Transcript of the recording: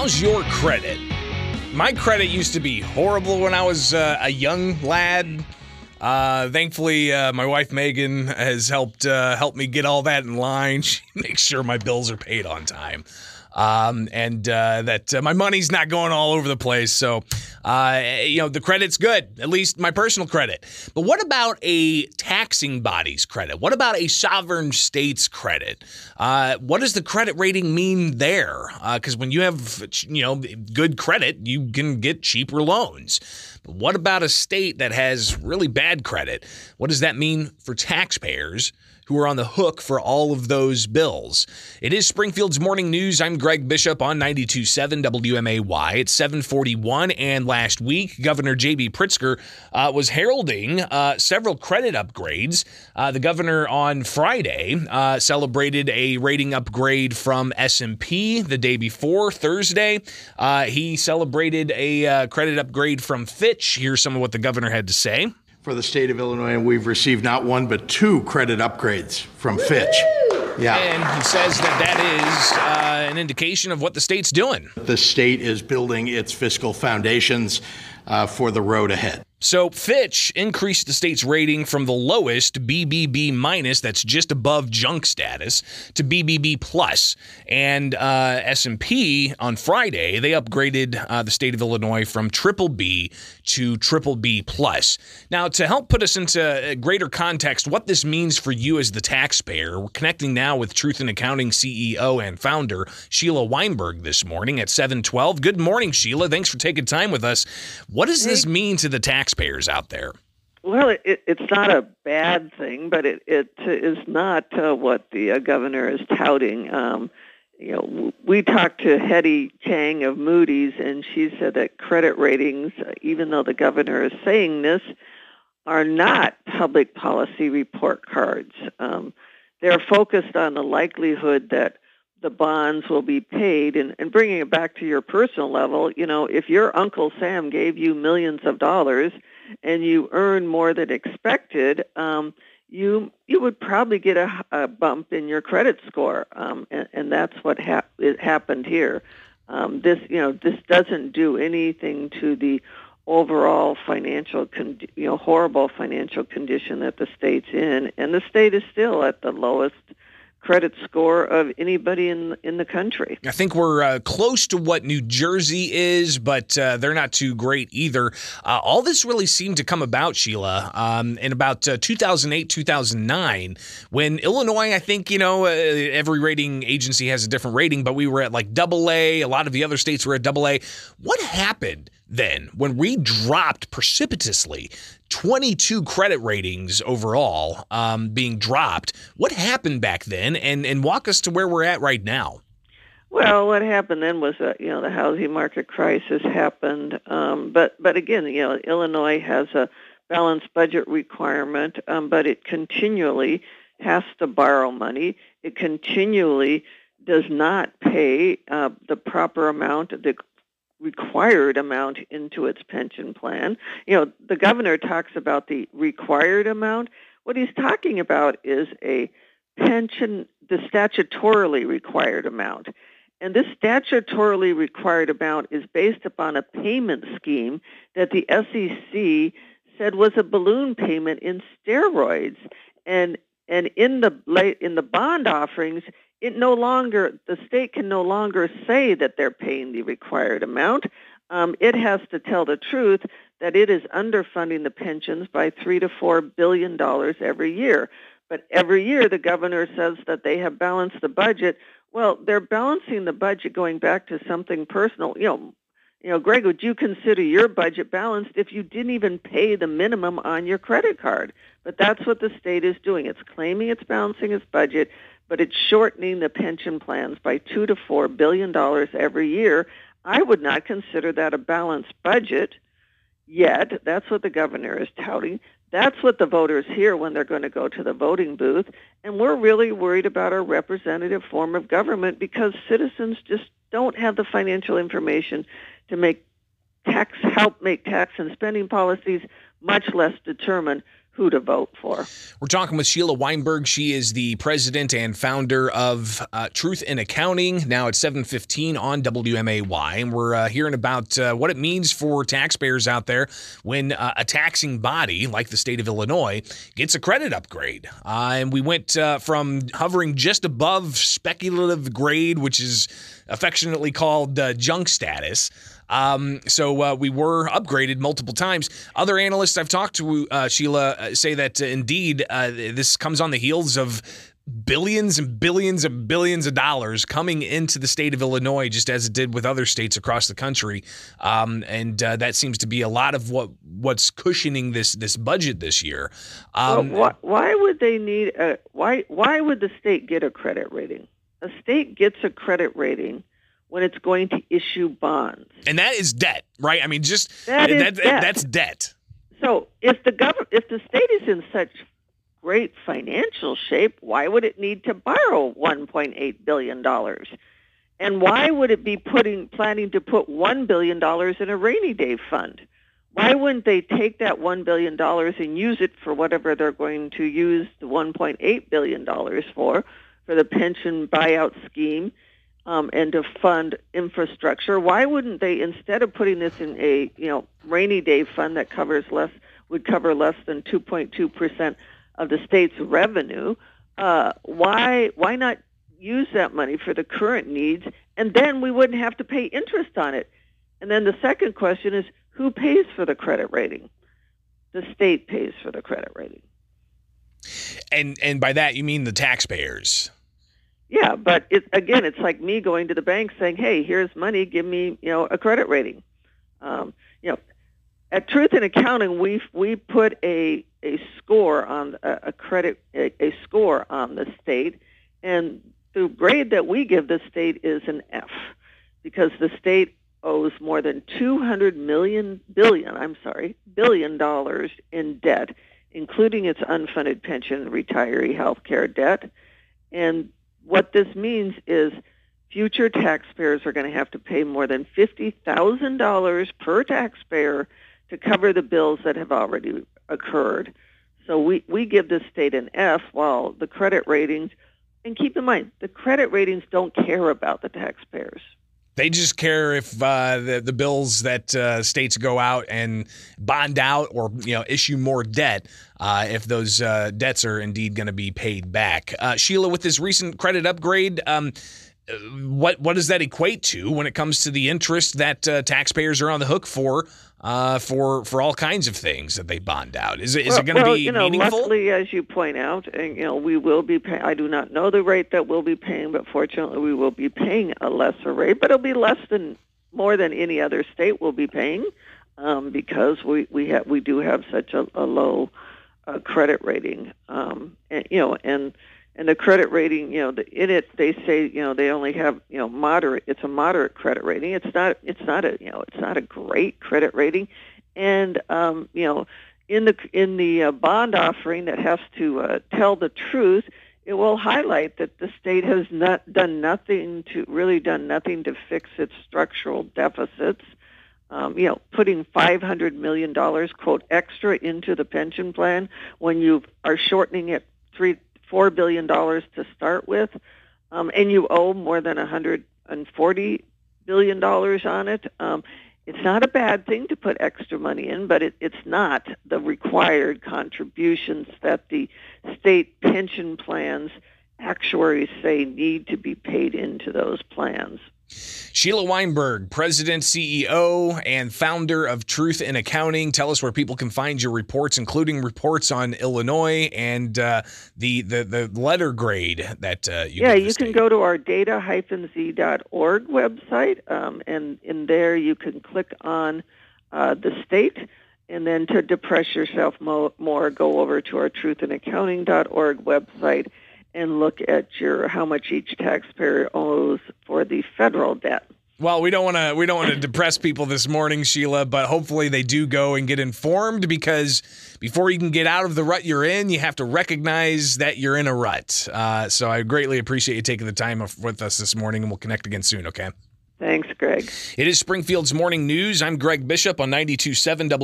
How's your credit? My credit used to be horrible when I was a young lad. Thankfully, my wife, Megan, has helped me get all that in line. She makes sure my bills are paid on time. And that my money's not going all over the place. So, the credit's good, at least my personal credit. But what about a taxing body's credit? What about a sovereign state's credit? What does the credit rating mean there? Because when you have, good credit, you can get cheaper loans. But what about a state that has really bad credit? What does that mean for taxpayers who are on the hook for all of those bills? It is Springfield's Morning News. I'm Greg Bishop on 92.7 WMAY. It's 7:41, and last week, Governor J.B. Pritzker was heralding several credit upgrades. The governor on Friday celebrated a rating upgrade from S&P the day before, Thursday. He celebrated a credit upgrade from Fitch. Here's some of what the governor had to say. For the state of Illinois, and we've received not one but two credit upgrades from Fitch. Yeah. And he says that is an indication of what the state's doing. The state is building its fiscal foundations for the road ahead. So Fitch increased the state's rating from the lowest BBB-, that's just above junk status, to BBB+. And S&P on Friday, they upgraded the state of Illinois from BBB to BBB+. Now, to help put us into greater context what this means for you as the taxpayer, we're connecting now with Truth in Accounting CEO and founder Sheila Weinberg this morning at 7:12. Good morning, Sheila. Thanks for taking time with us. What does this mean to the taxpayer? Taxpayers out there? Well, it's not a bad thing, but it is not what the governor is touting. We talked to Hedy Chang of Moody's, and she said that credit ratings, even though the governor is saying this, are not public policy report cards. They're focused on the likelihood that the bonds will be paid. And bringing it back to your personal level, if your Uncle Sam gave you millions of dollars and you earn more than expected, you would probably get a bump in your credit score. And that's what happened here. This doesn't do anything to the overall horrible financial condition that the state's in. And the state is still at the lowest credit score of anybody in the country. I think we're close to what New Jersey is, but they're not too great either. All this really seemed to come about, Sheila, in about 2008, 2009, when Illinois, I think, every rating agency has a different rating, but we were at like AA. A lot of the other states were at AA. What happened then, when we dropped precipitously 22 credit ratings overall being dropped? What happened back then? And walk us to where we're at right now. Well, what happened then was, the housing market crisis happened. But again, Illinois has a balanced budget requirement, but it continually has to borrow money. It continually does not pay the proper amount of the required amount into its pension plan. The governor talks about the required amount. What he's talking about is the statutorily required amount. And this statutorily required amount is based upon a payment scheme that the SEC said was a balloon payment in steroids. And in the bond offerings, the state can no longer say that they're paying the required amount. It has to tell the truth that it is underfunding the pensions by $3 to $4 billion every year. But every year the governor says that they have balanced the budget. Well, they're balancing the budget going back to something personal. Greg, would you consider your budget balanced if you didn't even pay the minimum on your credit card? But that's what the state is doing. It's claiming it's balancing its budget, but it's shortening the pension plans by $2 to $4 billion every year. I would not consider that a balanced budget yet. That's what the governor is touting. That's what the voters hear when they're going to go to the voting booth. And we're really worried about our representative form of government because citizens just don't have the financial information to help make tax and spending policies much less determine who to vote for. We're talking with Sheila Weinberg. She is the president and founder of Truth in Accounting, now at 7:15 on WMAY. And we're hearing about what it means for taxpayers out there when a taxing body like the state of Illinois gets a credit upgrade. And we went from hovering just above speculative grade, which is affectionately called junk status. So we were upgraded multiple times. Other analysts I've talked to, Sheila, say that indeed this comes on the heels of billions and billions and billions of dollars coming into the state of Illinois, just as it did with other states across the country. And that seems to be a lot of what's cushioning this budget this year. Why would they need why would the state get a credit rating? A state gets a credit rating when it's going to issue bonds. And that is debt, right? I mean, that's debt. So if the state is in such great financial shape, why would it need to borrow $1.8 billion? And why would it be planning to put $1 billion in a rainy day fund? Why wouldn't they take that $1 billion and use it for whatever they're going to use the $1.8 billion for the pension buyout scheme? And to fund infrastructure, why wouldn't they, instead of putting this in a rainy day fund that would cover less than 2.2% of the state's revenue, why not use that money for the current needs, and then we wouldn't have to pay interest on it? And then the second question is, who pays for the credit rating? The state pays for the credit rating. And by that you mean the taxpayers. Yeah, but it's like me going to the bank saying, "Hey, here's money. Give me, a credit rating." At Truth in Accounting, we put a score on the state, and the grade that we give the state is an F, because the state owes more than $200 billion in debt, including its unfunded pension, retiree health care debt, and what this means is future taxpayers are going to have to pay more than $50,000 per taxpayer to cover the bills that have already occurred. So we give the state an F, while the credit ratings, and keep in mind, the credit ratings don't care about the taxpayers. They just care if the bills that states go out and bond out or issue more debt, if those debts are indeed going to be paid back. Sheila, with this recent credit upgrade, what does that equate to when it comes to the interest that taxpayers are on the hook for all kinds of things that they bond out? Is it going to be meaningful? Luckily, as you point out, and we will be paying. I do not know the rate that we'll be paying, but fortunately, we will be paying a lesser rate. But it'll be more than any other state will be paying, because we do have such a low credit rating, And the credit rating, in it they say, they only have, moderate. It's a moderate credit rating. It's not a great credit rating. And in the bond offering that has to tell the truth, it will highlight that the state has done nothing to fix its structural deficits. Putting $500 million quote extra into the pension plan when you are shortening it $4 billion to start with, and you owe more than $140 billion on it. It's not a bad thing to put extra money in, but it's not the required contributions that the state pension plans actuaries say need to be paid into those plans. Sheila Weinberg, president, CEO, and founder of Truth in Accounting. Tell us where people can find your reports, including reports on Illinois and the letter grade that you. Yeah, you can go to our data-z.org website, and in there you can click on the state, and then to depress yourself more, go over to our truthinaccounting.org website and look at how much each taxpayer owes for the federal debt. Well, we don't want to depress people this morning, Sheila, but hopefully they do go and get informed, because before you can get out of the rut you're in, you have to recognize that you're in a rut. So I greatly appreciate you taking the time with us this morning, and we'll connect again soon, okay? Thanks, Greg. It is Springfield's Morning News. I'm Greg Bishop on 92.7 W.